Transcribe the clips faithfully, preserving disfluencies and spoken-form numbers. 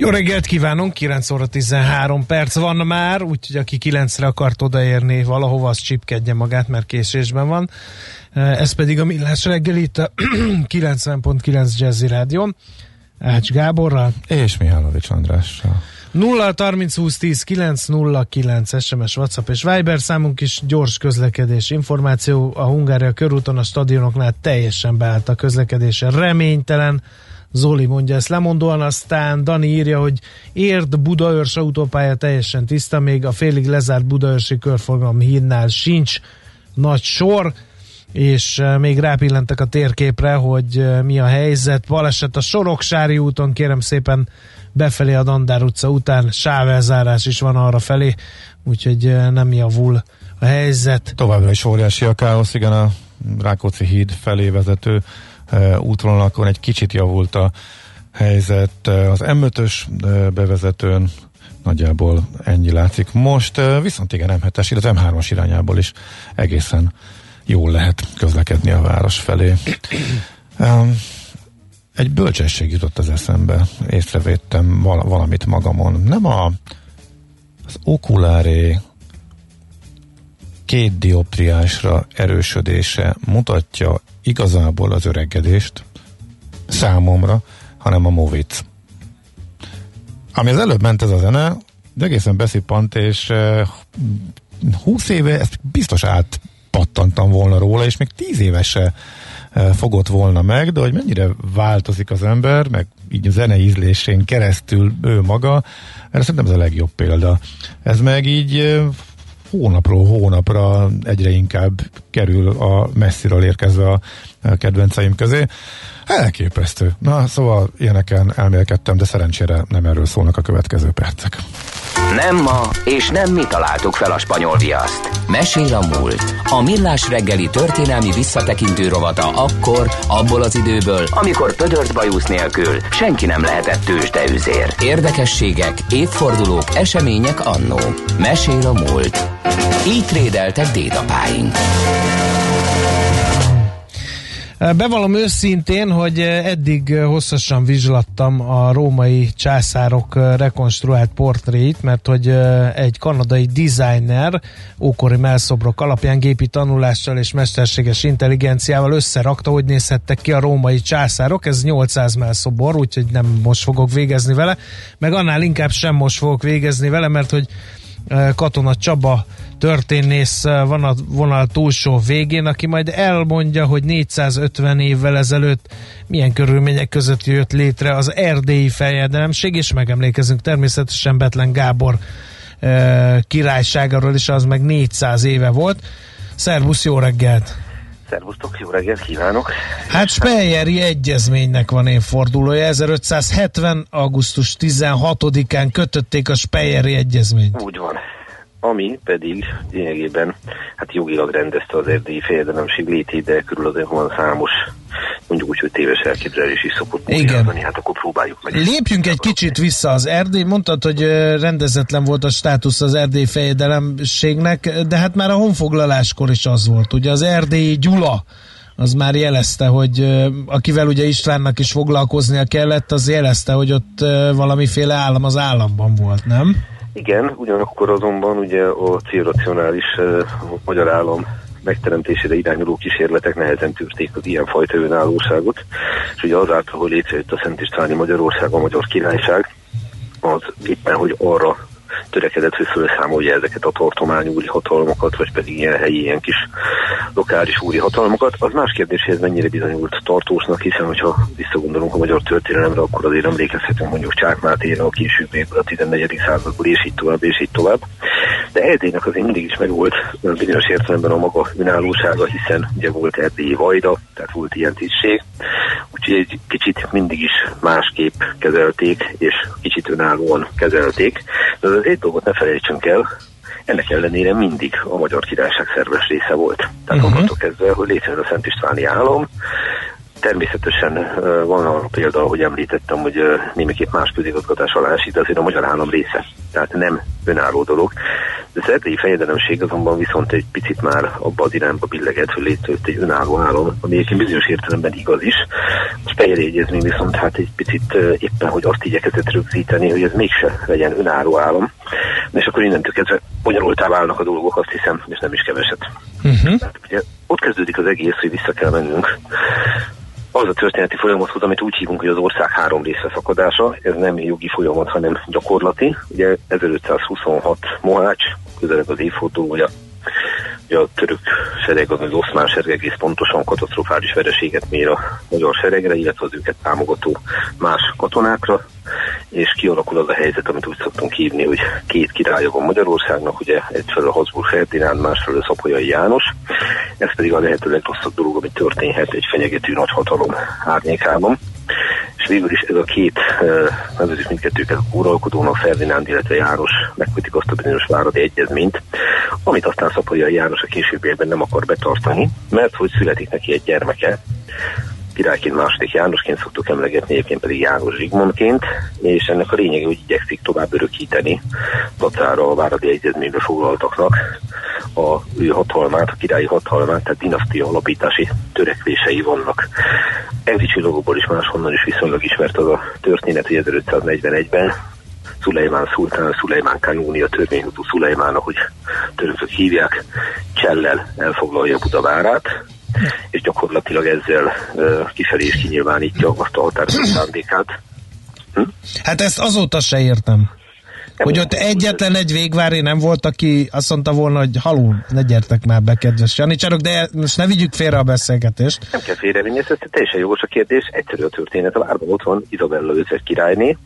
Jó reggelt kívánunk, kilenc óra tizenhárom perc van már, úgyhogy aki kilencre akart odaérni valahova, az csipkedje magát, mert késésben van. Ez pedig a Millás reggel itt a kilencven egész kilenc Jazzy Rádión, Ács Gáborral és Mihálovics Andrással. nulla harminc húsz tíz kilenc nulla kilenc es em es, WhatsApp és Viber számunk is. Gyors közlekedés információ: a Hungária körúton a stadionoknál teljesen beállt a közlekedése, reménytelen. Zoli mondja ezt lemondóan, aztán Dani írja, hogy ért Budaörs autópálya teljesen tiszta, még a félig lezárt budaörsi körforgalom hídnál sincs nagy sor, és még rápillentek a térképre, hogy mi a helyzet. Baleset a Sorok-sári úton, kérem szépen, befelé a Dandár utca után, sávelzárás is van arra felé, úgyhogy nem javul a helyzet. Továbbra is óriási a káosz, igen, a Rákóczi híd felé vezető útvonalakon egy kicsit javult a helyzet, az em ötös bevezetőn nagyjából ennyi látszik most, viszont igen, em hetes, illetve em hármas irányából is egészen jól lehet közlekedni a város felé. Egy bölcsesség jutott az eszembe, észrevettem valamit magamon, nem a, az okuláré két dioptriásra erősödése mutatja igazából az öregedést számomra, hanem a movic. Ami az előbb ment ez a zene, de egészen beszippant, és húsz éve ezt biztos átpattantam volna róla, és még tíz éve se fogott volna meg, de hogy mennyire változik az ember, meg így a zene ízlésén keresztül ő maga, erre szerintem ez a legjobb példa. Ez meg így hónapról hónapra egyre inkább kerül a messziről érkezve a kedvenceim közé. Elképesztő. Na, szóval ilyeneken elmélkedtem, de szerencsére nem erről szólnak a következő percek. Nem ma, és nem mi találtuk fel a spanyol viaszt. Mesél a múlt. A Millás reggeli történelmi visszatekintő rovata akkor, abból az időből, amikor pödört bajusz nélkül senki nem lehetett tőzsdeüzér. Érdekességek, évfordulók, események annó. Mesél a múlt. Így trédeltek dédapáink. Bevallom őszintén, hogy eddig hosszasan vizslattam a római császárok rekonstruált portréit, mert hogy egy kanadai designer ókori mellszobrok alapján gépi tanulással és mesterséges intelligenciával összerakta, hogy nézhettek ki a római császárok. Ez nyolcszáz mellszobor, úgyhogy nem most fogok végezni vele, meg annál inkább sem most fogok végezni vele, mert hogy Katona Csaba történész van a vonal túlsó végén, aki majd elmondja, hogy négyszázötven évvel ezelőtt milyen körülmények között jött létre az erdélyi fejedelemség, és megemlékezünk természetesen Bethlen Gábor e, királyságáról is, az meg négyszáz éve volt. Szervusz, jó reggelt! Szervusztok, jó reggelt kívánok! Hát Speyeri Egyezménynek van évfordulója, ezerötszázhetven. augusztus tizenhatodikán kötötték a Speyeri Egyezményt. Úgy van. Ami pedig lényegében hát jogilag rendezte az erdélyi fejedelemség létét, de körül azért van számos, mondjuk úgy, hogy téves elképzelés is szokott mutatni, hát akkor próbáljuk meg. Lépjünk egy kicsit vissza az Erdély, mondtad, hogy rendezetlen volt a státusz az erdélyi fejedelemségnek, de hát már a honfoglaláskor is az volt, ugye az erdélyi Gyula az már jelezte, hogy akivel ugye Istvánnak is foglalkoznia kellett, az jelezte, hogy ott valamiféle állam az államban volt, nem? Igen, ugyanakkor azonban ugye a célracionális uh, magyar állam megteremtésére irányuló kísérletek nehezen tűrték az ilyenfajta önállóságot, és ugye azáltal, hogy létrejött a Szent Istváni Magyarország, a Magyar Királyság, az éppen, hogy arra törekedett, hogy felszámolja ezeket a tartományúri hatalmakat, vagy pedig ilyen helyi, ilyen kis lokális úri hatalmakat. Az más kérdés, hogy ez mennyire bizonyult tartósnak, hiszen hogyha visszagondolunk a magyar történelemre, akkor azért emlékezhetünk mondjuk Csák Mátéra, a később évből, a tizennegyedik századból, és így tovább, és így tovább. De Erdélynek azért mindig is megvolt bizonyos értelemben a maga önállósága, hiszen ugye volt erdélyi vajda, tehát volt ilyen tisztség, úgyhogy kicsit mindig is másképp kezelték, és kicsit önállóan kezelték. De az egy dolgot ne felejtsünk el, ennek ellenére mindig a Magyar Királyság szerves része volt. Tehát uh-huh. onnantól kezdve, hogy létrejön a Szent Istváni állam. Természetesen van arra példa, ahogy említettem, hogy némiképp más közigazgatás alá esik, de azért a magyar állam része. Tehát nem önálló dolog. De az erdélyi fejedelemség azonban viszont egy picit már abba az irányba billeget, hogy létrejött egy önálló állam, ami egyébként bizonyos értelemben igaz is. A Speyeri Egyezmény viszont hát egy picit éppen, hogy azt igyekezett rögzíteni, hogy ez mégse legyen önálló állam. És akkor innentől kezdve bonyolultá válnak a dolgok, azt hiszem, és nem is keveset. Uh-huh. Hát, ugye, ott kezdődik az egész, hogy vissza kell mennünk az a történeti folyamathoz, amit úgy hívunk, hogy az ország három része szakadása, ez nem jogi folyamat, hanem gyakorlati. Ugye ezerötszázhuszonhat Mohács, közeleg az évfordulója, ugye a török sereg, az oszmán sereg egész pontosan katasztrofális vereséget mér a magyar seregre, illetve az őket támogató más katonákra, és kialakul az a helyzet, amit úgy szoktunk hívni, hogy két királya van Magyarországnak, ugye egyfelől a Habsburg Ferdinánd, másfelől a Szapolyai János, ez pedig a lehető legrosszabb dolog, ami történhet egy fenyegető nagyhatalom árnyékában. És végül is ez a két, nevezzük mindkettőket uralkodónak, Ferdinánd, illetve János megkötik azt a bizonyos váradi egyezményt, amit aztán Szapolyai János a későbbiekben nem akar betartani, mert hogy születik neki egy gyermeke, királyként második Jánosként szoktuk emlegetni, egyébként pedig János Zsigmondként, és ennek a lényege, hogy igyekszik tovább örökíteni dacára a váradi egyezménybe foglaltaknak a ő hatalmát, a királyi hatalmát, tehát dinasztia alapítási törekvései vannak. Egzicsi dologból is máshonnan is viszonylag ismert az a történet, hogy ezerötszáznegyvenegyben Suleiman szultán, Suleiman kanúni, a törvényhozó Suleiman, ahogy törökök hívják, csellel elfoglalja Buda várát, és gyakorlatilag ezzel uh, kifelé is kinyilvánítja azt a határozott szándékát. Hm? Hát ezt azóta se értem. Nem hogy ott egyetlen egy végvári nem volt, aki azt mondta volna, hogy haló, ne gyertek már be, kedves Janicsárok, de most ne vigyük félre a beszélgetést. Nem kell félrevinni, ez teljesen jogos a kérdés. Egyszerű a történet, a várban ott van Isabella özvegy királyné,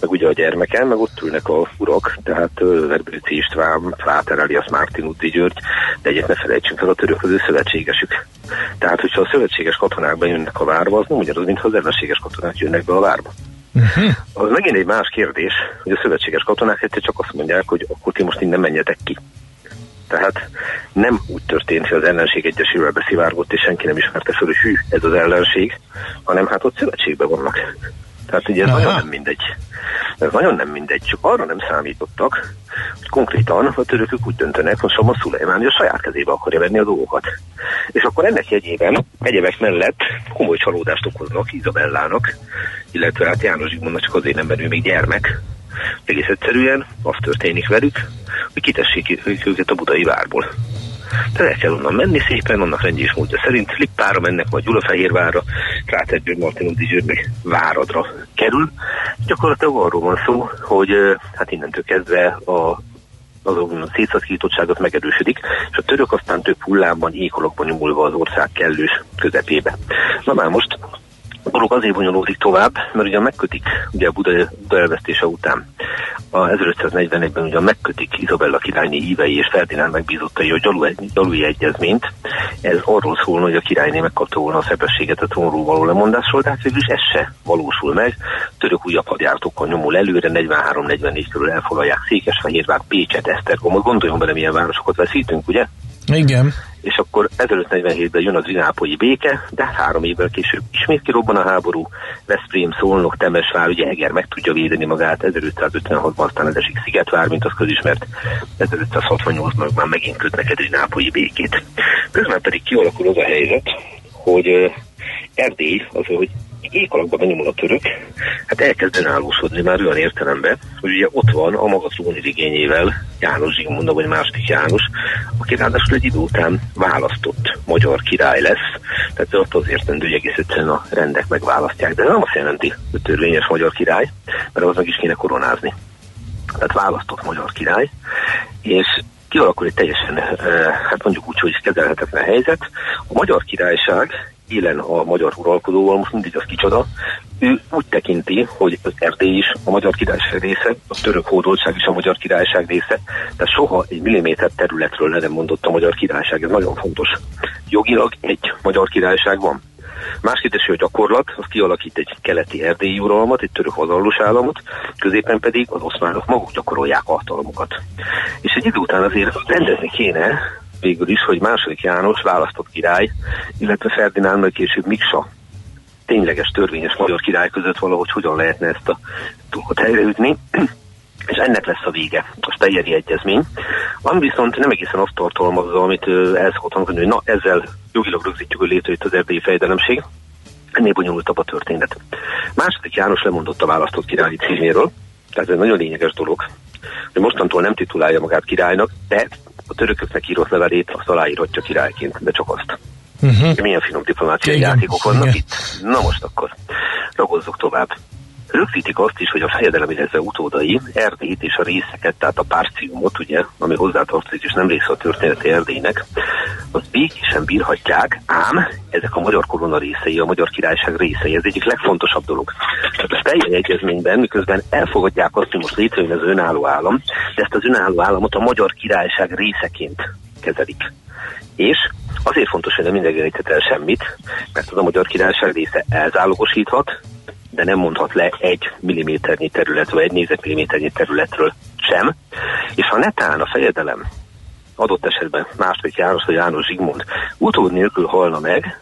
meg ugye a gyermekem, meg ott ülnek a urak, tehát Verbőci István, Fáter Eliasz, Mártin Utgyőgy György, de egyet ne felejtsünk fel, a török az ő szövetségesük. Tehát, hogyha a szövetséges katonák bejönnek a várba, az nem ugyanaz, mintha az ellenséges katonák jönnek be a várba. Uh-huh. Az megint egy más kérdés, hogy a szövetséges katonák egyszer csak azt mondják, hogy akkor ti most innen menjetek ki. Tehát nem úgy történt, hogy az ellenség egyesével beszivárgott, és senki nem ismerte föl, hogy hű, ez az ellenség, hanem hát ott szövetségben vannak. Tehát ugye ez Aha. nagyon nem mindegy. Ez nagyon nem mindegy, csak arra nem számítottak, hogy konkrétan a törökök úgy döntenek, hogy Sama Szulejmán a saját kezébe akarja venni a dolgokat. És akkor ennek jegyében, egyebek mellett komoly csalódást okoznak Isabellának, illetve hát János Zsigmondnak csak azért nem, mert ő még gyermek. Egész egyszerűen az történik velük, hogy kitessék őket a budai várból. Tehát el kell onnan menni szépen, annak rendje és módja szerint. Lippára mennek, majd Gyulafehérvárra, Fáter György, Mártin Utgyőgy György meg Váradra kerül. Gyakorlatilag arról van szó, hogy hát innentől kezdve a azon a szétszakítottságot megerősödik, és a török aztán több hullámban, ékolokban nyomulva az ország kellős közepébe. Na már most a dolog azért bonyolódik tovább, mert ugye megkötik, ugye a Buda, Buda elvesztése után a ezerötszáznegyvenegyben ugye megkötik Isabella királyné hívei és Ferdinánd megbízottai a gyalui egyezményt. Ez arról szól, hogy a királyné megkapta volna a sebességet a trónról való lemondásról, de hát végülis ez se valósul meg. Török újabb hadjáratokkal nyomul előre, negyvenhárom negyvennégy körül elfoglalják Székesfehérvár, Pécset, Esztergomot. Gondoljon bele, milyen városokat veszítünk, ugye? Igen. És akkor ezerötszáznegyvenhétben jön a Drinápolyi béke, de három évvel később ismét kirobban a háború, Veszprém, Szolnok, Temesvár, ugye Eger meg tudja védeni magát, ezerötszázötvenhatban aztán az esik Szigetvár, mint az közismert, ezerötszázhatvannyolcban már megint kötnek egy Drinápolyi békét. Közben pedig kialakul az a helyzet, hogy Erdély, az, hogy ékalakban benyomul a török, hát elkezd önállósodni már olyan értelemben, hogy ugye ott van a maga trónirigényével János Zsigmond, vagy második János, aki ráadásul egy idő után választott magyar király lesz, tehát ott az értendő, hogy egész egyszerűen a rendek megválasztják, de ez nem azt jelenti, hogy törvényes magyar király, mert az meg is kéne koronázni. Tehát választott magyar király, és kialakul egy teljesen, hát mondjuk úgy, hogy kezelhetetlen helyzet. A magyar királyság élen a magyar uralkodóval, most mindig az kicsoda, ő úgy tekinti, hogy az Erdély is a magyar királyság része, a török hódoltság is a magyar királyság része, de soha egy milliméter területről le nem mondott a magyar királyság, ez nagyon fontos. Jogilag egy magyar királyság van. Más kérdés, hogy a gyakorlat az kialakít egy keleti erdélyi uralmat, egy török vazallus államot, középen pedig az oszmánok maguk gyakorolják hatalmukat. És egy idő után azért rendezni kéne végül is, hogy második János választott király, illetve Ferdinánd, majd később Miksa tényleges törvényes magyar király között valahogy hogyan lehetne ezt a dolgot helyreütni, és ennek lesz a vége, a Speyeri Egyezmény, ami viszont nem egészen azt tartalmazza, amit el szokott hangzani, hogy na ezzel jogilag rögzítjük, hogy létrejött az erdélyi fejdelemség, ennél bonyolultabb a történet. Második János lemondott a választott királyi címéről, tehát ez egy nagyon lényeges dolog, hogy mostantól nem titulálja magát királynak, de a törököknek írott levelét azt aláírhatja királyként, de csak azt. Uh-huh. Milyen finom diplomáciai Igen. játékok vannak Igen. itt? Na most akkor ragozzuk tovább. Rögzítik azt is, hogy a fejedelem, illetve utódai Erdélyt és a részeket, tehát a párciumot, ugye, ami hozzátartozik és nem része a történeti Erdélynek, azt békésen bírhatják, ám ezek a magyar korona részei, a magyar királyság részei, ez egyik legfontosabb dolog. Tehát a Speyeri Egyezményben, miközben elfogadják azt, hogy most létrejön az önálló állam, de ezt az önálló államot a magyar királyság részeként kezelik. És azért fontos, hogy nem mindenki érthet el semmit, mert az a magyar királyság része elzálogosíthat, de nem mondhat le egy milliméternyi terület, vagy egy négyzetmilliméternyi területről sem. És ha netán a fejedelem, adott esetben második János vagy János Zsigmond utód nélkül halna meg,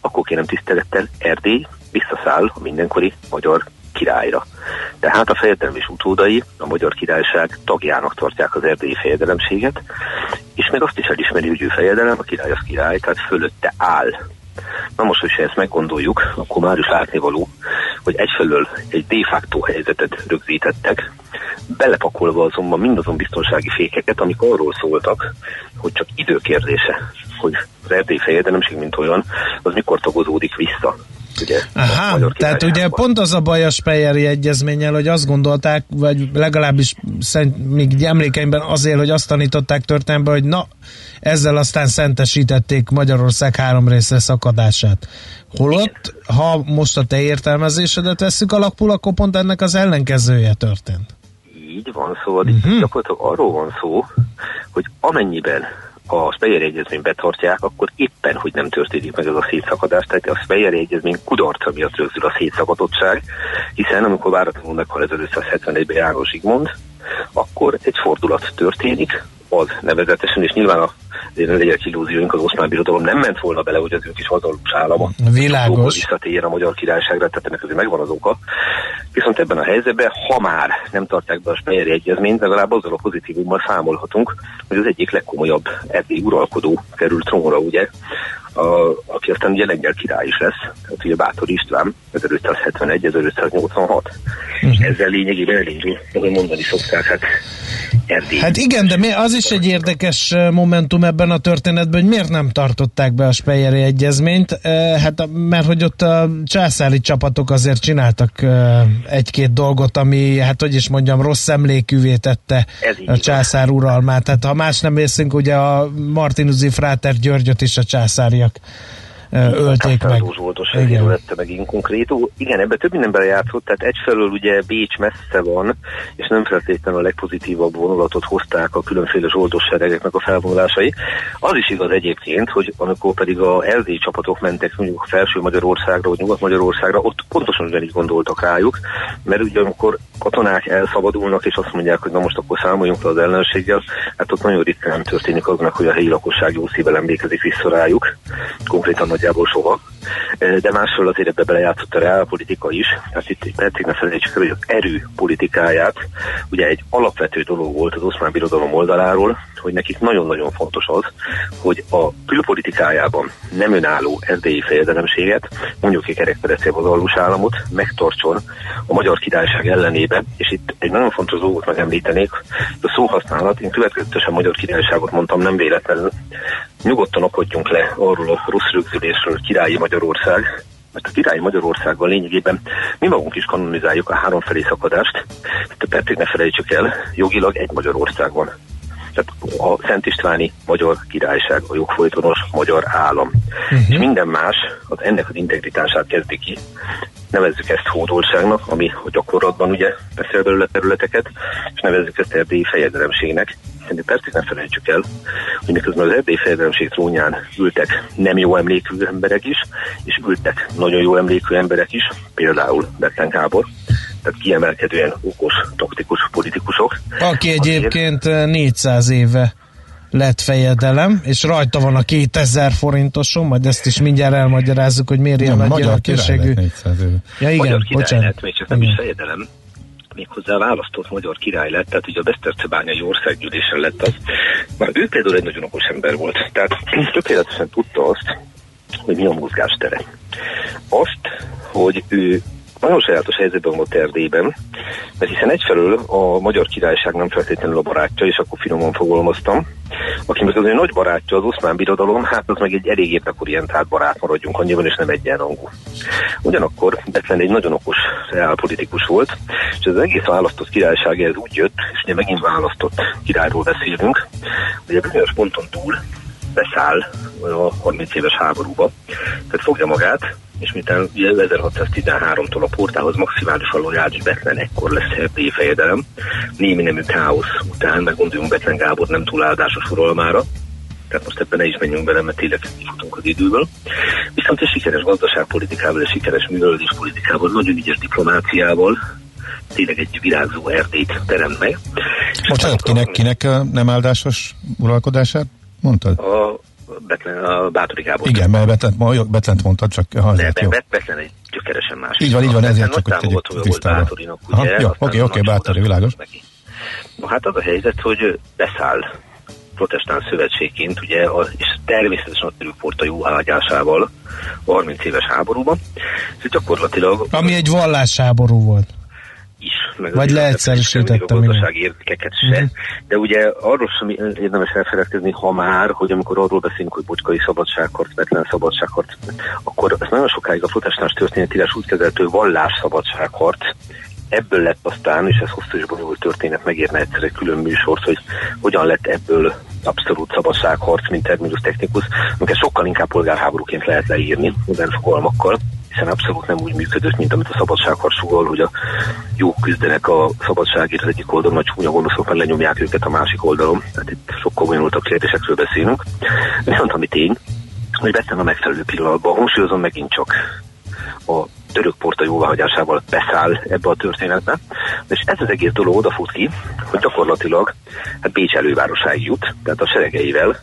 akkor kérem tisztelettel Erdély visszaszáll a mindenkori magyar királyra. Tehát a fejedelem és utódai a magyar királyság tagjának tartják az erdélyi fejedelemséget, és még azt is elismeri, hogy ő fejedelem, a király az király, tehát fölötte áll. Na most, hogyha ezt meggondoljuk, akkor már is látnivaló, hogy egyfelől egy de facto helyzetet rögzítettek, belepakolva azonban mindazon biztonsági fékeket, amik arról szóltak, hogy csak időkérdése, hogy az erdélyi fejedelemség, mint olyan, az mikor tagozódik vissza. Ugye, Aha, tehát ugye pont az a baj a Speyeri Egyezménnyel, hogy azt gondolták, vagy legalábbis szent, még emlékeimben azért, hogy azt tanították történetben, hogy na, ezzel aztán szentesítették Magyarország három részre szakadását. Holott, ha most a te értelmezésedet vesszük alapul, akkor pont ennek az ellenkezője történt. Így van, szóval uh-huh. gyakorlatilag arról van szó, hogy amennyiben a Speyeri Egyezményt betartják, akkor éppen, hogy nem történik meg ez a szétszakadás. Tehát a Speyeri Egyezmény kudarca miatt rögzül a szétszakadottság, hiszen amikor váratlanul meghal ezerötszázhetvenegyben János Zsigmond, akkor egy fordulat történik, az nevezetesen, és nyilván a legyek illúzióink, az Oszmán Birodalom nem ment volna bele, hogy az ők is vazallus állama. Világos. Visszatér a magyar királyságra, tehát ennek azért megvan az oka. Viszont ebben a helyzetben, ha már nem tartják be a Speyeri Egyezményt, legalább azzal a pozitívummal számolhatunk, hogy az egyik legkomolyabb erdélyi uralkodó kerül trónra, ugye, a, aki aztán ugye lengyel király is lesz, tehát ugye Bátor István, ezerötszázhetvenegy-ezerötszáznyolcvanhat. Uh-huh. És ezzel lényegében elindul, ahogy mondani szokták, hát Erdély. Hát igen, de mi, az is egy érdekes momentum ebben a történetben, hogy miért nem tartották be a Speyeri Egyezményt, hát mert hogy ott a császári csapatok azért csináltak egy-két dolgot, ami, hát hogy is mondjam, rossz emlékűvé tette a császár uralmát. Tehát ha más nem észünk, ugye a Martinuszi Fráter Györgyöt is a császáriak ölték meg. Igen. Vette meg inkonkrétó. Igen, ebben több mindenben játszott, tehát egyfelől ugye Bécs messze van, és nem feltétlenül a legpozitívabb vonulatot hozták a különféle zsoldos seregeknek a felvonulásai. Az is igaz egyébként, hogy amikor pedig a erdélyi csapatok mentek mondjuk Felső Magyarországra, vagy Nyugat-Magyarországra, ott pontosan ugyanígy gondoltak rájuk, mert ugye amikor katonák elszabadulnak, és azt mondják, hogy na most akkor számoljunk le az ellenséggel, hát ott nagyon ritkán történik aznak, hogy a helyi lakosság jó szívvel emlékezik vissza rájuk, konkrétan nagyjából soha, de másról azért ebbe belejátszott a reálpolitika is, tehát itt egy percig ne felejtsük, hogy az erő politikáját, ugye egy alapvető dolog volt az Oszmán Birodalom oldaláról, hogy nekik nagyon-nagyon fontos az, hogy a külpolitikájában nem önálló erdélyi fejedelemséget, mondjuk egy kerekperece vazallus államot megtartson a magyar királyság ellenében, és itt egy nagyon fontos dolgot megemlítenék, a szóhasználat, én következetesen magyar királyságot mondtam, nem véletlenül, nyugodtan akadjunk le arról a rossz rögzülésről, királyi Magyarország, mert a királyi Magyarországban lényegében mi magunk is kanonizáljuk a háromfelé szakadást, tehát percig ne felejtsük el, jogilag egy Magyarország van. Tehát a Szent Istváni Magyar Királyság, a jogfolytonos magyar állam. Uh-huh. És minden más, az ennek az integritását kezdi ki. Nevezzük ezt hódoltságnak, ami a gyakorlatban ugye beszél belőle területeket, és nevezzük ezt erdélyi fejedelemségnek. Szerintem persze nem felejtsük el, hogy miközben az erdélyi fejedelemség trónján ültek nem jó emlékű emberek is, és ültek nagyon jó emlékű emberek is, például Bethlen Gábor, tehát kiemelkedően okos, taktikus politikusok. Aki egyébként azért négyszáz éve lett fejedelem, és rajta van a kétezer forintosom, majd ezt is mindjárt elmagyarázzuk, hogy miért ilyen nagy jelentőségű. Ja igen, magyar király lett, még csak nem igen. is fejedelem, méghozzá választott magyar király lett, tehát ugye a besztercebányai országgyűlésen lett az. Már ő például egy nagyon okos ember volt, tehát tökéletesen tudta azt, hogy mi a mozgástere. Azt, hogy ő nagyon sajátos helyzetben volt Erdélyben, mert hiszen egyfelől a magyar királyság nem feltétlenül a barátja, és akkor finoman fogalmaztam, aki meg az ő nagy barátja az oszmán birodalom, hát az meg egy elég érdekorientált barát, maradjunk annyiban, és nem egyenrangú. Ugyanakkor Bethlen egy nagyon okos reálpolitikus volt, és az egész választott királyság ez úgy jött, és ugye megint választott királyról beszélünk, hogy a bizonyos ponton túl beszáll a harminc éves háborúba, tehát fogja magát, és miután ezerhatszáztizenháromtól a portához maximálisan lojális Bethlen ekkor lesz erdélyi fejedelem, némi nemű káosz után, meg gondoljunk Bethlen Gábor nem túl áldásos uralmára, tehát most ebben ne is menjünk bele, mert tényleg kifutunk az időből. Viszont egy sikeres gazdaságpolitikával, és sikeres művelődéspolitikával, nagyon ügyes diplomáciával tényleg egy virágzó Erdélyt teremt meg. Bocsánat, kinek, kinek nem áldásos uralkodását mondtad? A Bethlen, a Bátor Gábor. Igen, mert Bethlent, Bethlent mondtad, csak hallgat, jó. Bethlen egy gyökeresen más. Így van, így van, ezért csak, hogy tegyük tisztára. Jó, oké, oké, Bátori, világos. No, hát az a helyzet, hogy beszáll protestáns szövetségként, ugye, a, és természetesen a törőporta jó ágyásával a harminc éves háborúban. Ez gyakorlatilag... Ami egy vallásháború volt. Is, meg vagy leegyszerűsítette a gazdasági érdekeket se, uh-huh. de ugye arról sem érdemes elfeledkezni, ha már, hogy amikor arról beszélünk, hogy bocskai szabadságharc, Bethlen szabadságharc, akkor ez nagyon sokáig a protestáns történetírás úgy kezeltő vallásszabadságharc, ebből lett aztán, és ez hosszú és bonyolult történet, megérne egyszer egy külön műsort, hogy hogyan lett ebből abszolút szabadságharc, mint terminus technikus, amikor sokkal inkább polgárháborúként lehet leírni modern fogalmakkal, hiszen abszolút nem úgy működött, mint amit a szabadságharc sugall, hogy a jók küzdenek a szabadságért az egyik oldalon, a csúnya gonoszok lenyomják őket a másik oldalon. Tehát itt sokkal bonyolultabb kérdésekről beszélünk. Viszont ami tény, hogy Bethlen a megfelelő pillanatban, hangsúlyozom megint csak a török porta jóváhagyásával beszáll ebbe a történetbe, és ez az egész dolog odafut ki, hogy gyakorlatilag hát Bécs elővárosáig jut, tehát a seregeivel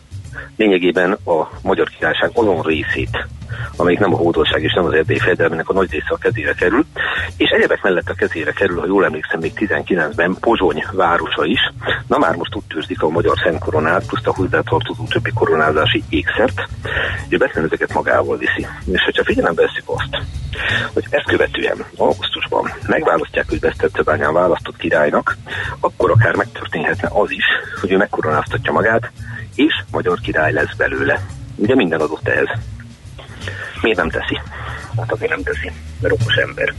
lényegében a magyar királyság azon részét, amelyik nem a hódoltság és nem az erdélyi fejedelmének a nagy része a kezére kerül, és egyebek mellett a kezére kerül, ha jól emlékszem, még tizenkilencben Pozsony városa is. Na már most úgy tűrzik a magyar szentkoronát, plusz a hozzátartozó többi koronázási ékszert, hogy Bethlen ezeket magával viszi. És hogyha figyelembe veszik azt, hogy ezt követően augusztusban megválasztják, hogy Besztercebányán választott királynak, akkor akár megtörténhetne az is, hogy ő megkoronáztatja magát, és magyar király lesz belőle. Ugye minden adott ehhez. Miért nem teszi? Hát azért nem teszi, mert okos ember.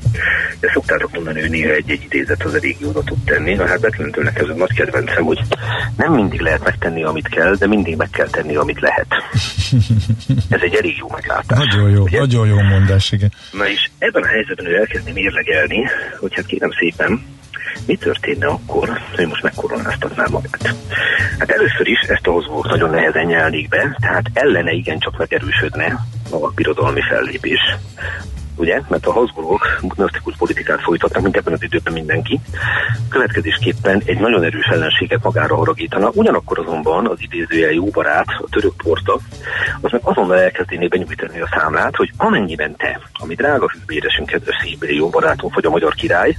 De szoktátok mondani, hogy néha egy-egy idézet az elég jóra tud tenni. Na hát Bethlentől nekem nagy kedvencem, hogy nem mindig lehet megtenni, amit kell, de mindig meg kell tenni, amit lehet. Ez egy elég jó meglátás. Nagyon jó, ugye? Nagyon jó mondás, igen. Na és ebben a helyzetben ő elkezdi mérlegelni, hogy hát kérem szépen, mi történne akkor, hogy most megkoronáztatnám magát? Hát először is ezt ahhoz volt nagyon nehezen nyelnék be, tehát ellene igencsak megerősödne a birodalmi fellépés. Ugye? Mert a Habsburgok dinasztikus politikát folytatnak, mint ebben az időben mindenki. Következésképpen egy nagyon erős ellenséget magára haragítana, ugyanakkor azonban az idézőjel jó barát, a török porta, az meg azonnal elkezdené benyújtani a számlát, hogy amennyiben te, ami drága hűvéresünk, kedves szívbeli jó barátunk vagy a magyar király,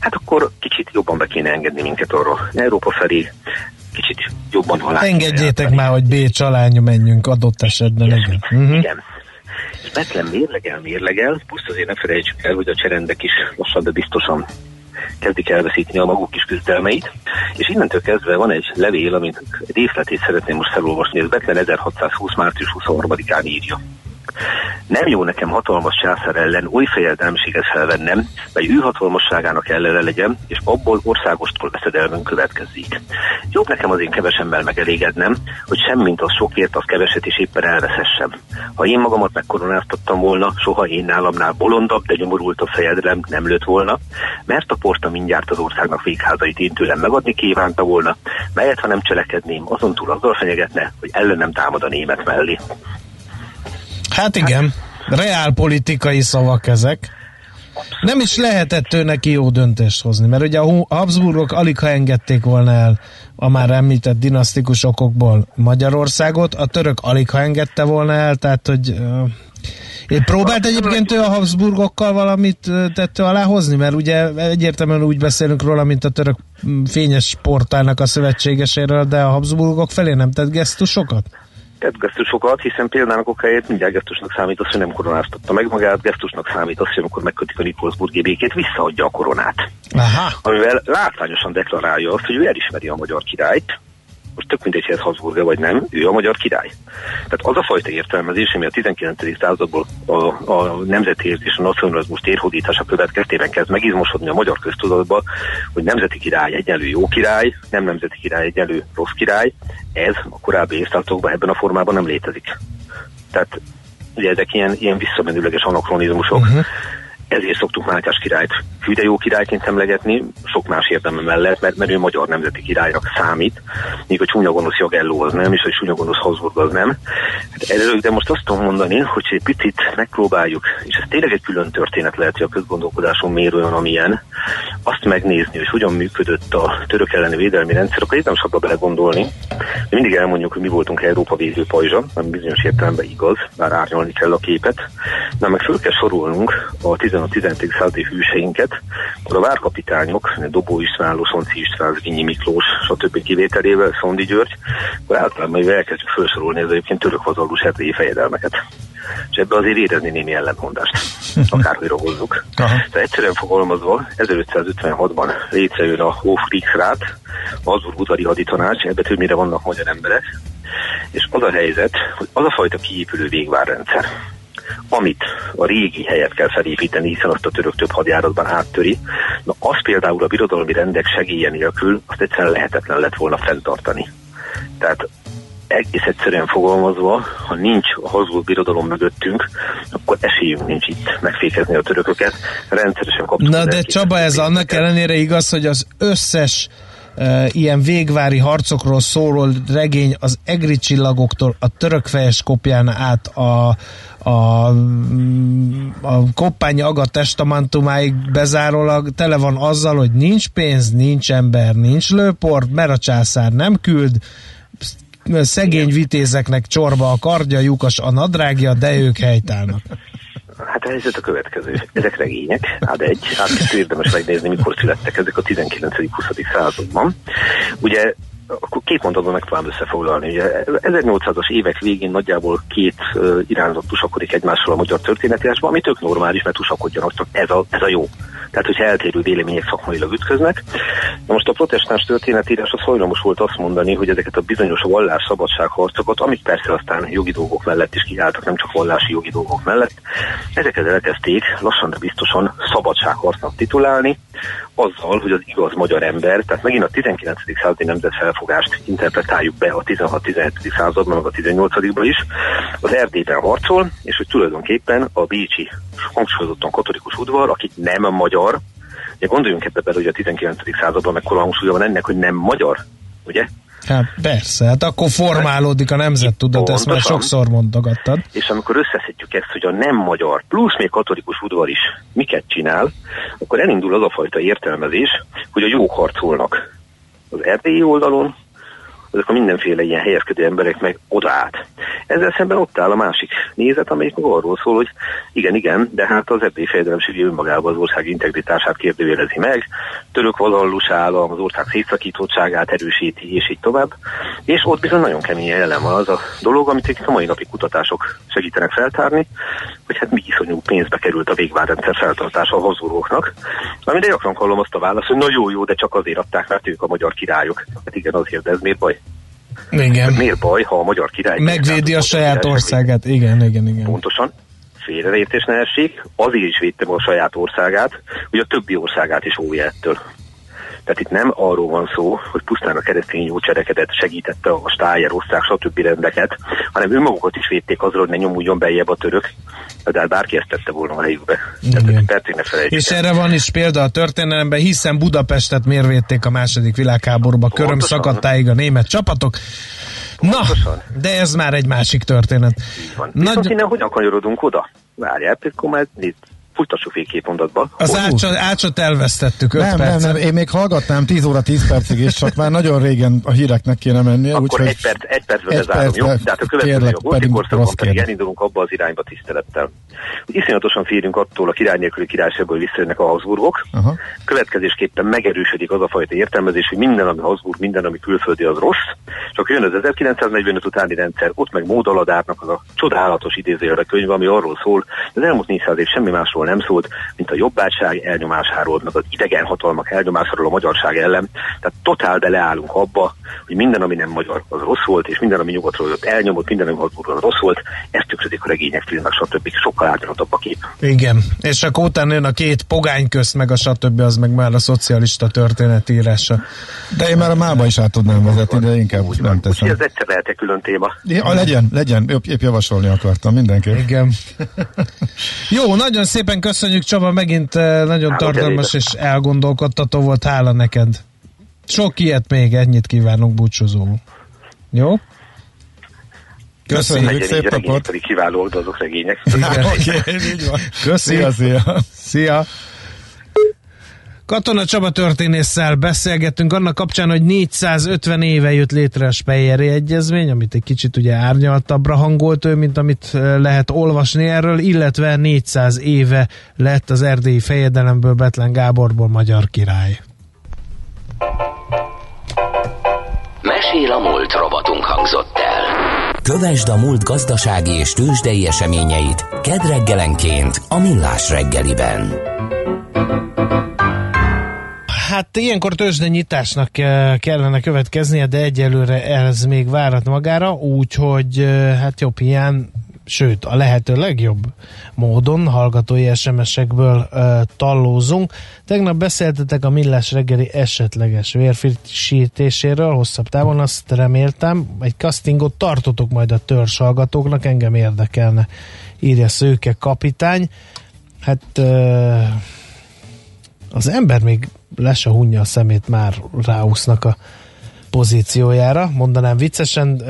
hát akkor kicsit jobban be kéne engedni minket arra Európa felé, kicsit jobban halálni. Engedjétek már, hogy Bécs alányú menjünk adott esetben. Igen. Uh-huh. Igen. És Bethlen mérlegel, mérlegel, plusz azért ne felejtsük el, hogy a cserendek is lassan, de biztosan kezdik elveszíteni a maguk kis küzdelmeit, és innentől kezdve van egy levél, amit egy részletét szeretném most felolvasni, ez Bethlen ezerhatszázhúsz március huszonharmadikán írja. Nem jó nekem hatalmas császár ellen új fejedelmséget felvennem, mely ő hatalmasságának ellene legyen, és abból országostól veszedelmünk következik. Jobb nekem az én kevesemmel megelégednem, hogy semmint az sokért, az keveset is éppen elveszessem. Ha én magamat megkoronáztattam volna, soha én nálamnál bolondabb, de nyomorultabb fejedelem nem lőtt volna, mert a porta mindjárt az országnak végházait én tőlem megadni kívánta volna, melyet ha nem cselekedném, azon túl azzal fenyegetne, hogy ellenem támad a német mellé. Hát igen, reálpolitikai szavak ezek. Nem is lehetett ő neki jó döntést hozni, mert ugye a Habsburgok alig ha engedték volna el a már említett dinasztikus okokból Magyarországot, a török alig ha engedte volna el, tehát hogy én próbált egyébként ő a Habsburgokkal valamit tettő alá hozni, mert ugye egyértelműen úgy beszélünk róla, mint a török fényes portálnak a szövetségeséről, de a Habsburgok felé nem tett gesztusokat? Tett gesztusokat, hiszen például a helyett mindjárt gesztusnak számít az, hogy nem koronáztatta meg magát, gesztusnak számít az, hogy amikor megkötik a nikolszburgi békét, visszaadja a koronát. Aha. Amivel látványosan deklarálja azt, hogy ő elismeri a magyar királyt, most tök mindegy, hogy ez Habsburga vagy nem, ő a magyar király. Tehát az a fajta értelmezés, ami a tizenkilencedik századból a, a nemzetérzés és a nacionalizmus térhódítása következtében kezd megizmosodni a magyar köztudatba, hogy nemzeti király egyenlő jó király, nem nemzeti király egyenlő rossz király, ez a korábbi évszázadokban ebben a formában nem létezik. Tehát ugye ezek ilyen, ilyen visszamenőleges anakronizmusok, uh-huh. Ezért szoktuk Mátyás királyt hű de jó királyként emlegetni, sok más érdeme mellett, mert, mert ő magyar nemzeti királynak számít, míg a csúnya gonosz Jagelló az nem, és a csúnya gonosz Habsburg az nem. Hát, de most azt tudom mondani, hogy egy picit megpróbáljuk, és ez tényleg egy külön történet lehet, hogy a közgondolkodáson miért olyan, amilyen, azt megnézni, hogy hogyan működött a török elleni védelmi rendszer, akkor itt nem szabad belegondolni. Mindig elmondjuk, hogy mi voltunk Európa víző pajzsa, ami bizonyos értelemben igaz, már árnyalni kell a képet, de meg föl kell sorolnunk a tizenöt tizenötödik századi hűseinket, akkor a várkapitányok, Dobó István, Loszonci István, Zrínyi Miklós, stb. Kivételével, Szondi György, akkor általában elkezdjük felsorolni az egyébként török vazallus erdélyi fejedelmeket. És ebbe azért érezni némi ellenmondást, akárhogyra hozzuk. Tehát egyszerűen fogalmazva, ezerötszázötvenhatban létrejön a Hofkriegsrat, az udvari haditanács, ebbe többnyire vannak magyar emberek, és az a helyzet, hogy az a fajta kiépülő végvárrendszer, amit a régi helyet kell felépíteni, hiszen azt a török több hadjáratban áttöri, na az például a birodalmi rendek segélye nélkül azt egyszerűen lehetetlen lett volna fenntartani. Tehát egész egyszerűen fogalmazva, ha nincs a Habsburg birodalom mögöttünk, akkor esélyünk nincs itt megfékezni a törököket, rendszeresen kaptunk. Na de Csaba, ez annak ellenére igaz, hogy az összes ilyen végvári harcokról szóló regény az egri csillagoktól a török fejes kopján át a, a, a koppányi aga testamentumáig bezárólag tele van azzal, hogy nincs pénz, nincs ember, nincs lőport, mert a császár nem küld, szegény vitézeknek csorba a kardja, lyukas a nadrágja, de ők helytálnak. Hát a helyzet a következő. Ezek regények, hát egy, hát kettő érdemes megnézni, mikor születtek ezek a tizenkilencedik huszadik században. Ugye akkor két mondatban megpróbálom összefoglalni. Ugye ezernyolcszázas évek végén nagyjából két uh, irányzat tusakodik egymással a magyar történetírásban, ami tök normális, mert tusakodjanak, csak ez a, ez a jó. Tehát, hogyha eltérő vélemények szakmailag ütköznek. Na most a protestáns történetírás az hajlamos volt azt mondani, hogy ezeket a bizonyos vallásszabadságharcokat, amik persze aztán jogi dolgok mellett is kiálltak, nem csak vallási jogi dolgok mellett, ezeket elkezdték lassan, de biztosan szabadságharcnak titulálni, azzal, hogy az igaz magyar ember, tehát megint a tizenkilencedik századi nemzetfelfogást interpretáljuk be a tizenhat tizenhetedik században, meg a tizennyolcadikban is, az Erdélyben harcol, és hogy tulajdonképpen a bécsi hangsúlyozottan katolikus udvar, akik nem magyar, ugye gondoljunk ebbe bele, hogy a tizenkilencedik században mekkora hangsúlya van ennek, hogy nem magyar, ugye? Hát persze, hát akkor formálódik a nemzettudat, ezt már sokszor mondogattad. És amikor összeszedjük ezt, hogy a nem magyar plusz még katolikus udvar is miket csinál, akkor elindul az a fajta értelmezés, hogy a jók harcolnak az erdélyi oldalon, azok a mindenféle ilyen helyezkedő emberek meg odaállt. Ezzel szemben ott áll a másik nézet, amelyik meg arról szól, hogy igen, igen, de hát az erdélyi fejedelemség önmagában az ország integritását kérdőjelezi meg, török vazallus állam, az ország szétszakítottságát erősíti, és így tovább. És ott bizony nagyon kemény ellen van az a dolog, amit a mai napi kutatások segítenek feltárni, hogy hát mi iszonyú pénzbe került a végvárrendszer feltartása a Habsburgoknak, amire gyakran hallom azt a választ, hogy na jó, jó, de csak azért adták, mert ők a magyar királyok. Hát igen, azért, de ez miért baj? Igen. Hát miért baj, ha a magyar király... Megvédi a saját országát, igen, igen, igen. Pontosan. Félreértés ne essék, azért is védte a saját országát, hogy a többi országát is óvja ettől. Tehát itt nem arról van szó, hogy pusztán a keresztény jó cserekedet segítette a stájer ország, stb. Rendeket, hanem önmagukat is védték azról, hogy ne nyomuljon beljebb a török, de bárki ezt tette volna a helyükbe. Tehát és erre van is példa a történelemben, hiszen Budapestet mérvédték a második világháborúba, köröm szakadtáig a német csapatok. Pontosan. Na, de ez már egy másik történet. Így van. Nagy... Viszont innen hogyan kanyarodunk oda? Várjál, akkor már nézd. Futtassuk végképondatba. Az ácsot, ácsot elvesztettük öt nem, percet. Nem, nem, én még hallgatnám tíz óra tíz percig, és csak már nagyon régen a híreknek kéne mennie. Akkor úgy, egy, perc, egy percben bezárom, jó? De hát a következő korszakban pedig elindulunk abba az irányba tisztelettel. Iszonyatosan félünk attól, a király nélküli királyságból visszajönnek a Habsburgok. Aha. Következésképpen megerősödik az a fajta értelmezés, hogy minden, ami Habsburg, minden, ami külföldi, az rossz. Csak jön az ezerkilencszáznegyvenöt utáni rendszer, ott meg Módaladárnak az a csodálatos idézőjelre könyv, ami arról szól, az elmúlt négyszáz év semmi másról nem szólt, mint a jobbágyság elnyomásáról, meg az idegen hatalmak elnyomásáról a magyarság ellen. Tehát totál beleállunk abba, hogy minden, ami nem magyar, az rossz volt, és minden, ami nyugatról jött, elnyomott, minden, ami Habsburgról, az rossz volt, ezt tükrözik a regények, filmek, stb. Sokkal átnyomatabb a kép. Igen, és akkor utána jön a két pogány közt, meg a stb. Az meg már a szocialista történetírása. De én már a mába is át tudnám vezetni, de inkább úgy nem teszem. Ez egyszer lehet egy külön téma. Ja, a, legyen, legyen, épp javasolni akartam mindenképp. Igen. Jó, nagyon szépen köszönjük, Csaba, megint nagyon hála tartalmas terébe. És elgondolkodtató volt, hála neked. Sok ilyet még, ennyit kívánunk búcsúzóul. Jó? Köszönjük, köszönjük szép napot. Kiváló oldalazok regények. Okay, így van. Köszönjük. Szia, szia. Szia. Katona Csaba történésszel beszélgettünk annak kapcsán, hogy négyszázötven éve jött létre a Speyeri Egyezmény, amit egy kicsit ugye árnyaltabbra hangolt ő, mint amit lehet olvasni erről, illetve négyszáz éve lett az erdélyi fejedelemből, Bethlen Gáborból magyar király. Mesél a múlt robotunk hangzott el. Kövesd a múlt gazdasági és tőzsdei eseményeit kedreggelenként a Millás reggeliben. Hát ilyenkor tőzsdenyitásnak kellene következnie, de egyelőre ez még várat magára, úgyhogy hát jobb hiány, sőt a lehető legjobb módon hallgatói es em es-ekből uh, tallózunk. Tegnap beszéltetek a Millás reggeli esetleges vérfrissítéséről hosszabb távon, azt reméltem, egy castingot tartotok majd a törzs hallgatóknak, engem érdekelne, írja Szőke kapitány. Hát uh, az ember még le se hunja a szemét, már ráúsznak a pozíciójára, mondanám viccesen,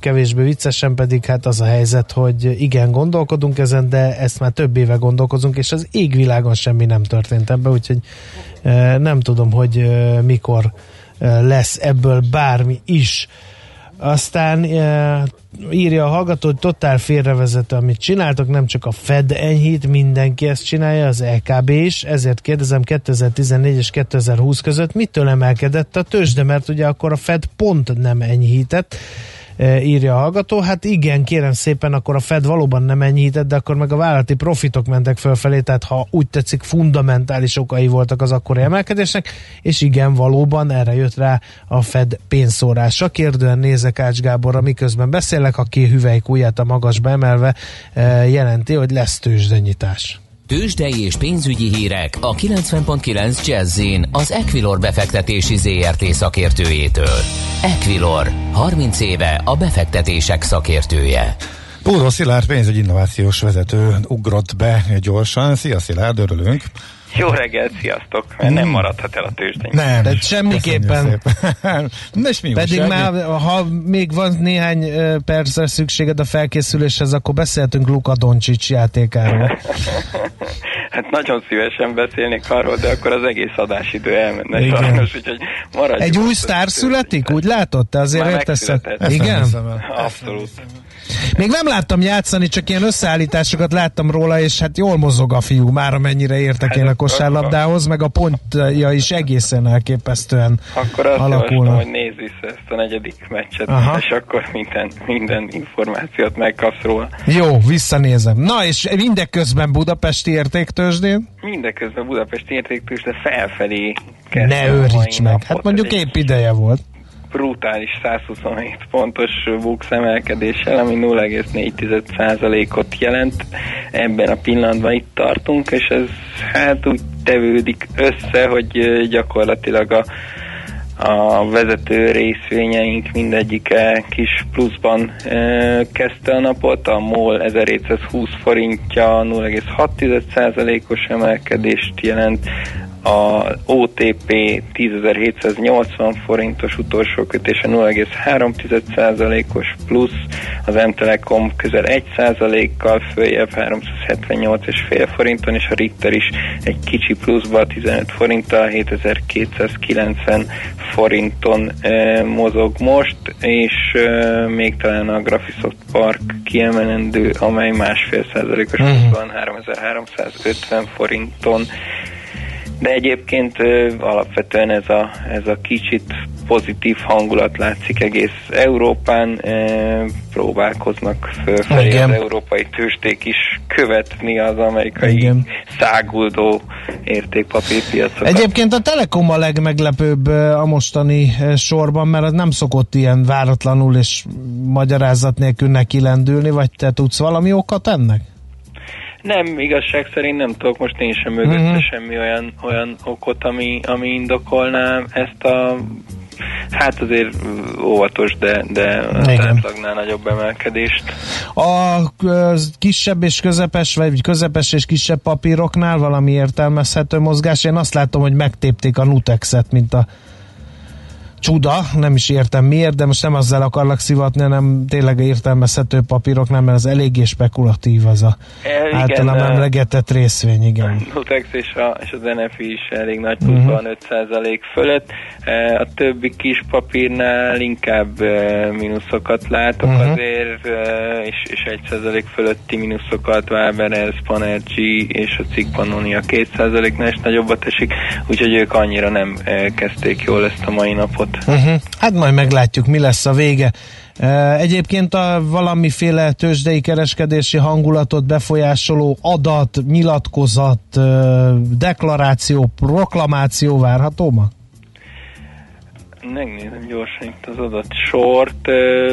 kevésbé viccesen pedig hát az a helyzet, hogy igen, gondolkodunk ezen, de ezt már több éve gondolkozunk, és az égvilágon semmi nem történt ebben, úgyhogy nem tudom, hogy mikor lesz ebből bármi is. Aztán e, írja a hallgató, hogy totál félrevezető, amit csináltok, nem csak a Fed enyhít, mindenki ezt csinálja, az e ká bé is, ezért kérdezem, kétezer-tizennégy és kétezer-húsz között mitől emelkedett a tőzsde, mert ugye akkor a Fed pont nem enyhített, e, írja a hallgató. Hát igen, kérem szépen, akkor a Fed valóban nem enyhített, de akkor meg a vállalati profitok mentek fölfelé, tehát ha úgy tetszik, fundamentális okai voltak az akkori emelkedésnek, és igen, valóban erre jött rá a Fed pénzszórása. Kérdően nézek Ács Gáborra, miközben beszélek, aki hüvelykujját a magasba emelve jelenti, hogy lesz tőzsdenyitás. Tőzsdei és pénzügyi hírek a kilencven pont kilenc Jazzyn az Equilor befektetési zé er té szakértőjétől. Equilor, harminc éve a befektetések szakértője. Puhó Szilárd pénzügyi innovációs vezető ugrott be gyorsan. Szia Szilárd, örülünk! Jó reggelt, sziasztok! Mm. Nem maradhat el a tőzsdén. Nem, de semmiképpen. Pedig úgy, már, ha még van néhány percre szükséged a felkészüléshez, akkor beszéltünk Luka Doncsics játékáról. Hát nagyon szívesen beszélnék arról, de akkor az egész adásidő elmenne. Sajnos, úgyhogy maradjunk. Egy új sztár születik? Úgy látod? Te azért érteszed? Igen? Abszolút. Még nem láttam játszani, csak ilyen összeállításokat láttam róla, és hát jól mozog a fiú, már amennyire értek hát én a kosárlabdához, meg a pontja is egészen elképesztően akkor azt alakulnak. Hogy nézz vissza ezt a negyedik meccset, aha, és akkor minden, minden információt megkapsz róla. Jó, visszanézem. Na és mindeközben budapesti értéktőzsdén? Mindeközben budapesti értéktőzsdén felfelé kezdtem. Ne őríts meg, hát mondjuk épp ideje volt. brutális százhuszonhét pontos buksz emelkedéssel, ami nulla egész négy tized százalékot jelent. Ebben a pillanatban itt tartunk, és ez hát úgy tevődik össze, hogy gyakorlatilag a a vezető részvényeink mindegyike kis pluszban e, kezdte a napot, a MOL ezerhétszázhúsz forintja nulla egész hat tized százalékos emelkedést jelent, a o té pé tízezer-hétszáznyolcvan forintos utolsó kötése nulla egész három tized százalékos plusz, az M-Telekom közel egy százalékkal följebb háromszázhetvennyolc egész öt forinton, és a Richter is egy kicsi pluszba tizenöt forinttal hétezer-kétszázkilencven forinton e, mozog most, és e, még talán a Graphisoft Park kiemelendő, amely másfél százalékos pluszban háromezer-háromszázötven forinton. De egyébként alapvetően ez a, ez a kicsit pozitív hangulat látszik egész Európán, próbálkoznak fölfelé. Igen. Az európai tőzsdék is követni az amerikai, igen, száguldó értékpapírpiacokat. Egyébként a Telekom a legmeglepőbb a mostani sorban, mert az nem szokott ilyen váratlanul és magyarázat nélkül nekilendülni, vagy te tudsz valami okat ennek? Nem, igazság szerint nem tudok most én sem mögötte mm-hmm. semmi olyan, olyan okot, ami, ami indokolná ezt a, hát azért óvatos, de, de az átlagnál nagyobb emelkedést. A kisebb és közepes, vagy közepes és kisebb papíroknál valami értelmezhető mozgás? Én azt látom, hogy megtépték a Nutexet, mint a csuda, nem is értem miért, de most nem azzal akarlak szivatni, hanem tényleg értelmezhető papíroknál, mert az eléggé spekulatív az a e, általam emlegetett részvény, igen. A Nutex és, a, és az en ef i is elég nagy pluszban, uh-huh. öt százalék fölött, a többi kis papírnál inkább mínuszokat látok, uh-huh. azért, és, és egy százalék fölötti mínuszokat, Váberez, Panergy és a Cikk Pannonia két százaléknál is nagyobbat esik, úgyhogy ők annyira nem kezdték jól ezt a mai napot. Uh-huh. Hát majd meglátjuk, mi lesz a vége. Egyébként a valamiféle tőzsdei kereskedési hangulatot befolyásoló adat, nyilatkozat, deklaráció, proklamáció várható ma? Megnézem gyorsan itt az adatsort.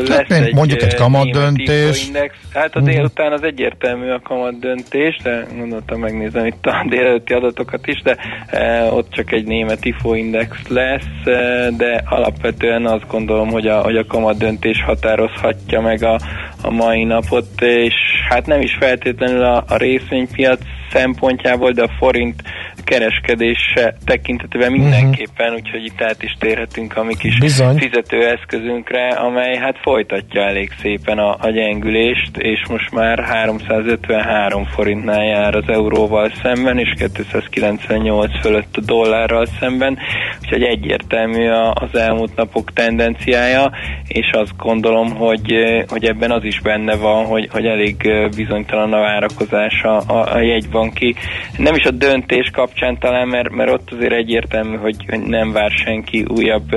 Hát lesz egy, mondjuk egy kamatdöntés. Hát a délután az egyértelmű a kamatdöntés, de gondoltam megnézem itt a délelőtti adatokat is, de e, ott csak egy német index lesz, e, de alapvetően azt gondolom, hogy a, hogy a kamatdöntés határozhatja meg a, a mai napot, és hát nem is feltétlenül a, a részvénypiac szempontjából, de a forint kereskedése tekintetében mindenképpen, úgyhogy itt át is térhetünk a mi kis Bizony. fizetőeszközünkre, amely hát folytatja elég szépen a, a gyengülést, és most már háromszázötvenhárom forintnál jár az euróval szemben, és kétszázkilencvennyolc fölött a dollárral szemben, úgyhogy egyértelmű az elmúlt napok tendenciája, és azt gondolom, hogy, hogy ebben az is benne van, hogy, hogy elég bizonytalan a várakozása a, a jegybanki. Nem is a döntés kapcsán talán, mert, mert ott azért egyértelmű, hogy nem vár senki újabb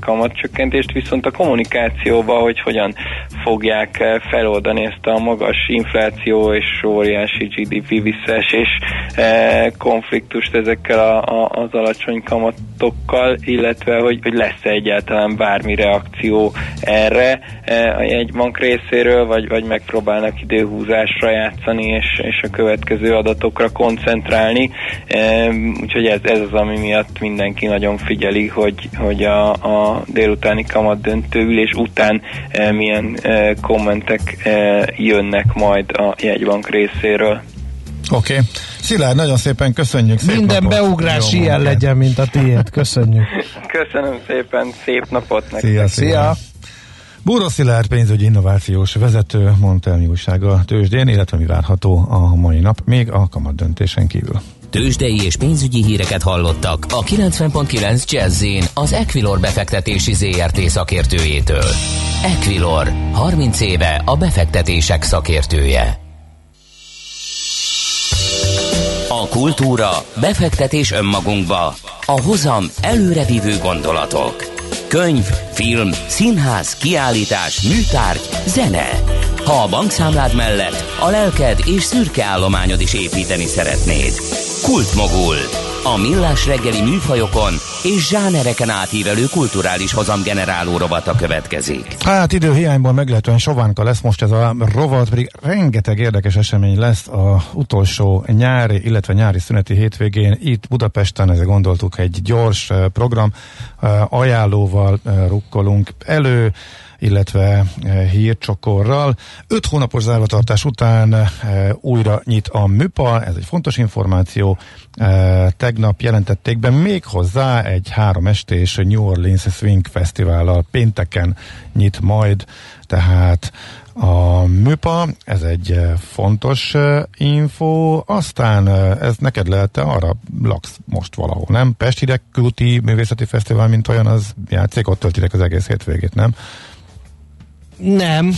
kamatcsökkentést, viszont a kommunikációban, hogy hogyan fogják feloldani ezt a magas infláció és óriási gé dé pé visszaesés konfliktust ezekkel a, a, az alacsony kamatokkal, illetve hogy, hogy lesz-e egyáltalán bármi reakció erre a jegybank részéről, vagy, vagy megpróbálnak időhúzásra játszani, és, és a következő adatokra koncentrálni. Úgyhogy ez, ez az, ami miatt mindenki nagyon figyeli, hogy, hogy a, a délutáni kamatdöntő ülés után e, milyen e, kommentek e, jönnek majd a jegybank részéről. Oké. Okay. Szilárd, nagyon szépen köszönjük. Szép Minden napot. Beugrás Jó, ilyen magát. legyen, mint a tiéd. Köszönjük. Köszönöm szépen. Szép napot nektek. Szia, szia. szia. Búró Szilárd pénzügyi innovációs vezető mondta el mi újság a tőzsdén, illetve mi várható a mai nap, még a kamatdöntésen kívül. Tőzsdei és pénzügyi híreket hallottak a kilencven pont kilenc Jazzyn az Equilor befektetési zé er té szakértőjétől. Equilor, harminc éve a befektetések szakértője. A kultúra, befektetés önmagunkba, a hozam előrevívő gondolatok. Könyv, film, színház, kiállítás, műtárgy, zene. Ha a bankszámlád mellett a lelked és szürke állományod is építeni szeretnéd. Kultmogul. A millás reggeli műfajokon és zsánereken átívelő kulturális hozamgeneráló rovata következik. Hát időhiányból meglehetően sovánka lesz most ez a rovat, pedig rengeteg érdekes esemény lesz az utolsó nyári, illetve nyári szüneti hétvégén itt Budapesten, ezzel gondoltuk egy gyors program, ajánlóval rukkolunk elő, illetve hírcsokorral. Öt hónapos zárvatartás után újra nyit a MÜPA, ez egy fontos információ, tegnap jelentették be még hozzá egy három estés New Orleans Swing Fesztivállal, pénteken nyit majd, tehát a MÜPA, ez egy fontos info, aztán ez neked lehet, te arra laksz most valahol, nem? Pest Hideg Körúti Művészeti Fesztivál, mint olyan, az játszik, ott töltitek az egész hétvégét, nem? Nem.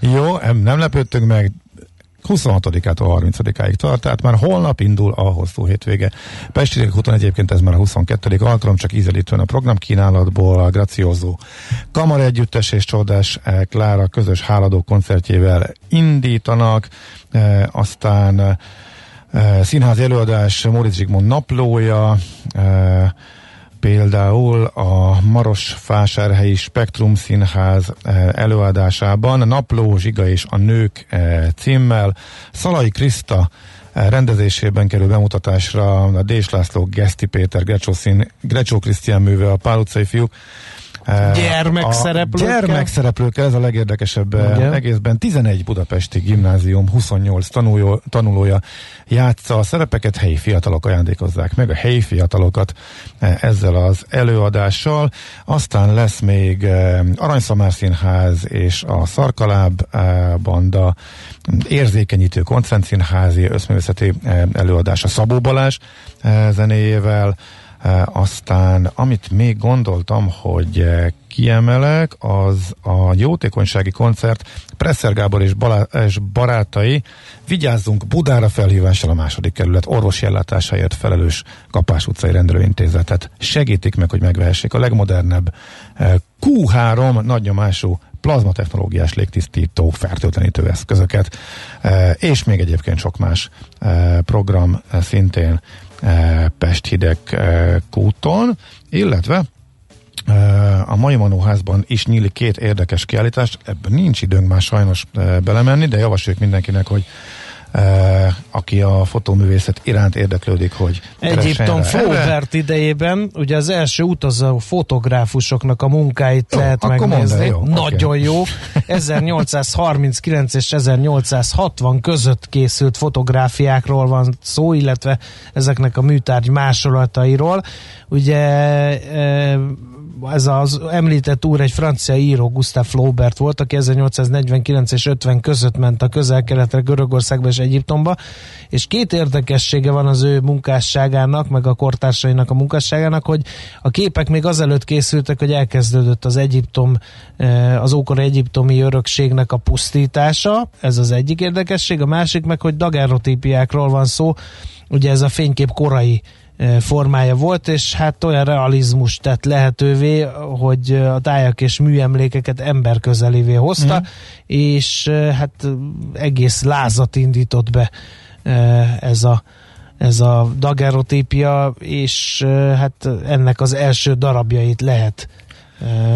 Jó, nem lepődtünk meg. huszonhatodikától harmincadikáig tart, tehát már holnap indul a hosszú hétvége. Pesti Hidegkúton egyébként ez már a huszonkettedik alkalom, csak ízelítően a programkínálatból a graciózó kamara együttes és Csodás Klára közös háladó koncertjével indítanak, e, aztán e, színházi előadás, Móricz Zsigmond naplója, e, például a Marosvásárhelyi Spektrum Színház előadásában Napló, Zsiga és a nők címmel Szalai Kriszta rendezésében kerül bemutatásra a Dés László, Geszti Péter, Grecsó, szín, Grecsó Krisztián műve, a Pál utcai fiúk. Gyermekszereplőkkel? Gyermekszereplőkkel, ez a legérdekesebb Ugye? egészben. tizenegy budapesti gimnázium huszonnyolc tanuló, tanulója játsza a szerepeket, helyi fiatalok ajándékozzák meg a helyi fiatalokat ezzel az előadással. Aztán lesz még Aranyszamár Színház és a Szarkaláb banda érzékenyítő koncertszínházi összművészeti előadása Szabó Balázs zenéjével. Aztán, amit még gondoltam, hogy kiemelek, az a jótékonysági koncert, Presser Gábor és, Balá- és barátai, Vigyázzunk Budára felhívással a második kerület orvosi ellátásáért felelős Kapás utcai rendelőintézetet segítik meg, hogy megvehessék a legmodernebb kú három nagynyomású plazmatechnológiás légtisztító fertőtlenítő eszközöket, és még egyébként sok más program szintén Pest Hideg kúton, illetve a Mai Manóházban is nyílik két érdekes kiállítás, ebben nincs időnk már sajnos belemenni, de javasoljuk mindenkinek, hogy aki a fotóművészet iránt érdeklődik, hogy Egyiptom Flaubert idejében ugye az első utazó fotográfusoknak a munkáit jó, lehet megnézni. Mondd, jó, Nagyon okay. jó. ezernyolcszázharminckilenc és ezernyolcszázhatvan között készült fotográfiákról van szó, illetve ezeknek a műtárgy másolatairól. Ugye e- ez az említett úr egy francia író, Gustave Flaubert volt, aki ezernyolcszáznegyvenkilenc és ötven között ment a közel-keletre, Görögországba és Egyiptomba, és két érdekessége van az ő munkásságának, meg a kortársainak a munkásságának, hogy a képek még azelőtt készültek, hogy elkezdődött az Egyiptom, az ókori egyiptomi örökségnek a pusztítása, ez az egyik érdekesség, a másik meg, hogy daguerreotípiákról van szó, ugye ez a fénykép korai formája volt, és hát olyan realizmus tett lehetővé, hogy a tájak és műemlékeket emberközelévé hozta, mm. és hát egész lázat indított be ez a ez a daguerreotípia, és hát ennek az első darabjait lehet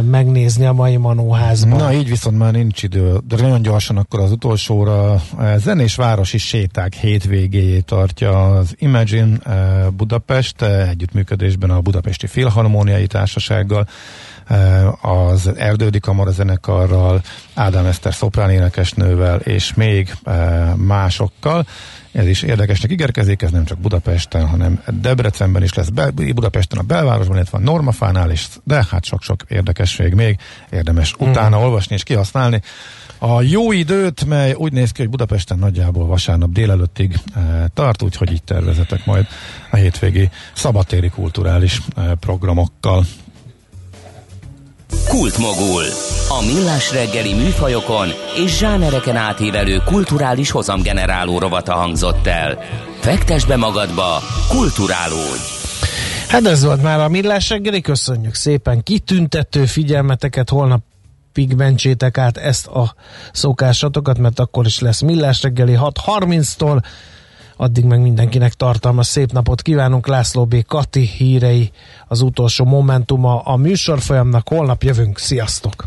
megnézni a Mai Manóházban. Na, így viszont már nincs idő, de nagyon gyorsan akkor az utolsóra. Zenés városi séták hétvégéjét tartja az Imagine Budapest együttműködésben a Budapesti Filharmóniai Társasággal, az Erdődi Kamara zenekarral, Ádám Eszter szoprán énekesnővel és még másokkal. Ez is érdekesnek ígérkezik, ez nem csak Budapesten, hanem Debrecenben is lesz, Budapesten a belvárosban, illetve a Normafánál is, de hát sok-sok érdekesség még, érdemes mm. utána olvasni és kihasználni a jó időt, mely úgy néz ki, hogy Budapesten nagyjából vasárnap délelőttig tart, úgyhogy így tervezetek majd a hétvégi szabadtéri kulturális programokkal. Kultmogul. A millás reggeli műfajokon és zsánereken átívelő kulturális hozamgeneráló rovata hangzott el. Fektesd be magadba, kulturálódj! Hát ez volt már a millás reggeli, köszönjük szépen kitüntető figyelmeteket, holnap mentsétek át ezt a szokásatokat, mert akkor is lesz millás reggeli hat harminctól Addig meg mindenkinek tartalmas szép napot kívánunk. László B. Kati hírei az utolsó momentuma a műsorfolyamnak. Holnap jövünk. Sziasztok!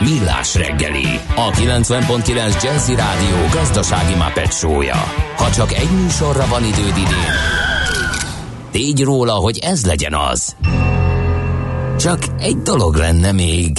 Millás reggeli, a kilencven egész kilenc Jazzy Rádió gazdasági Muppet show-ja. Ha csak egy műsorra van időd idén, tégy róla, hogy ez legyen az. Csak egy dolog lenne még.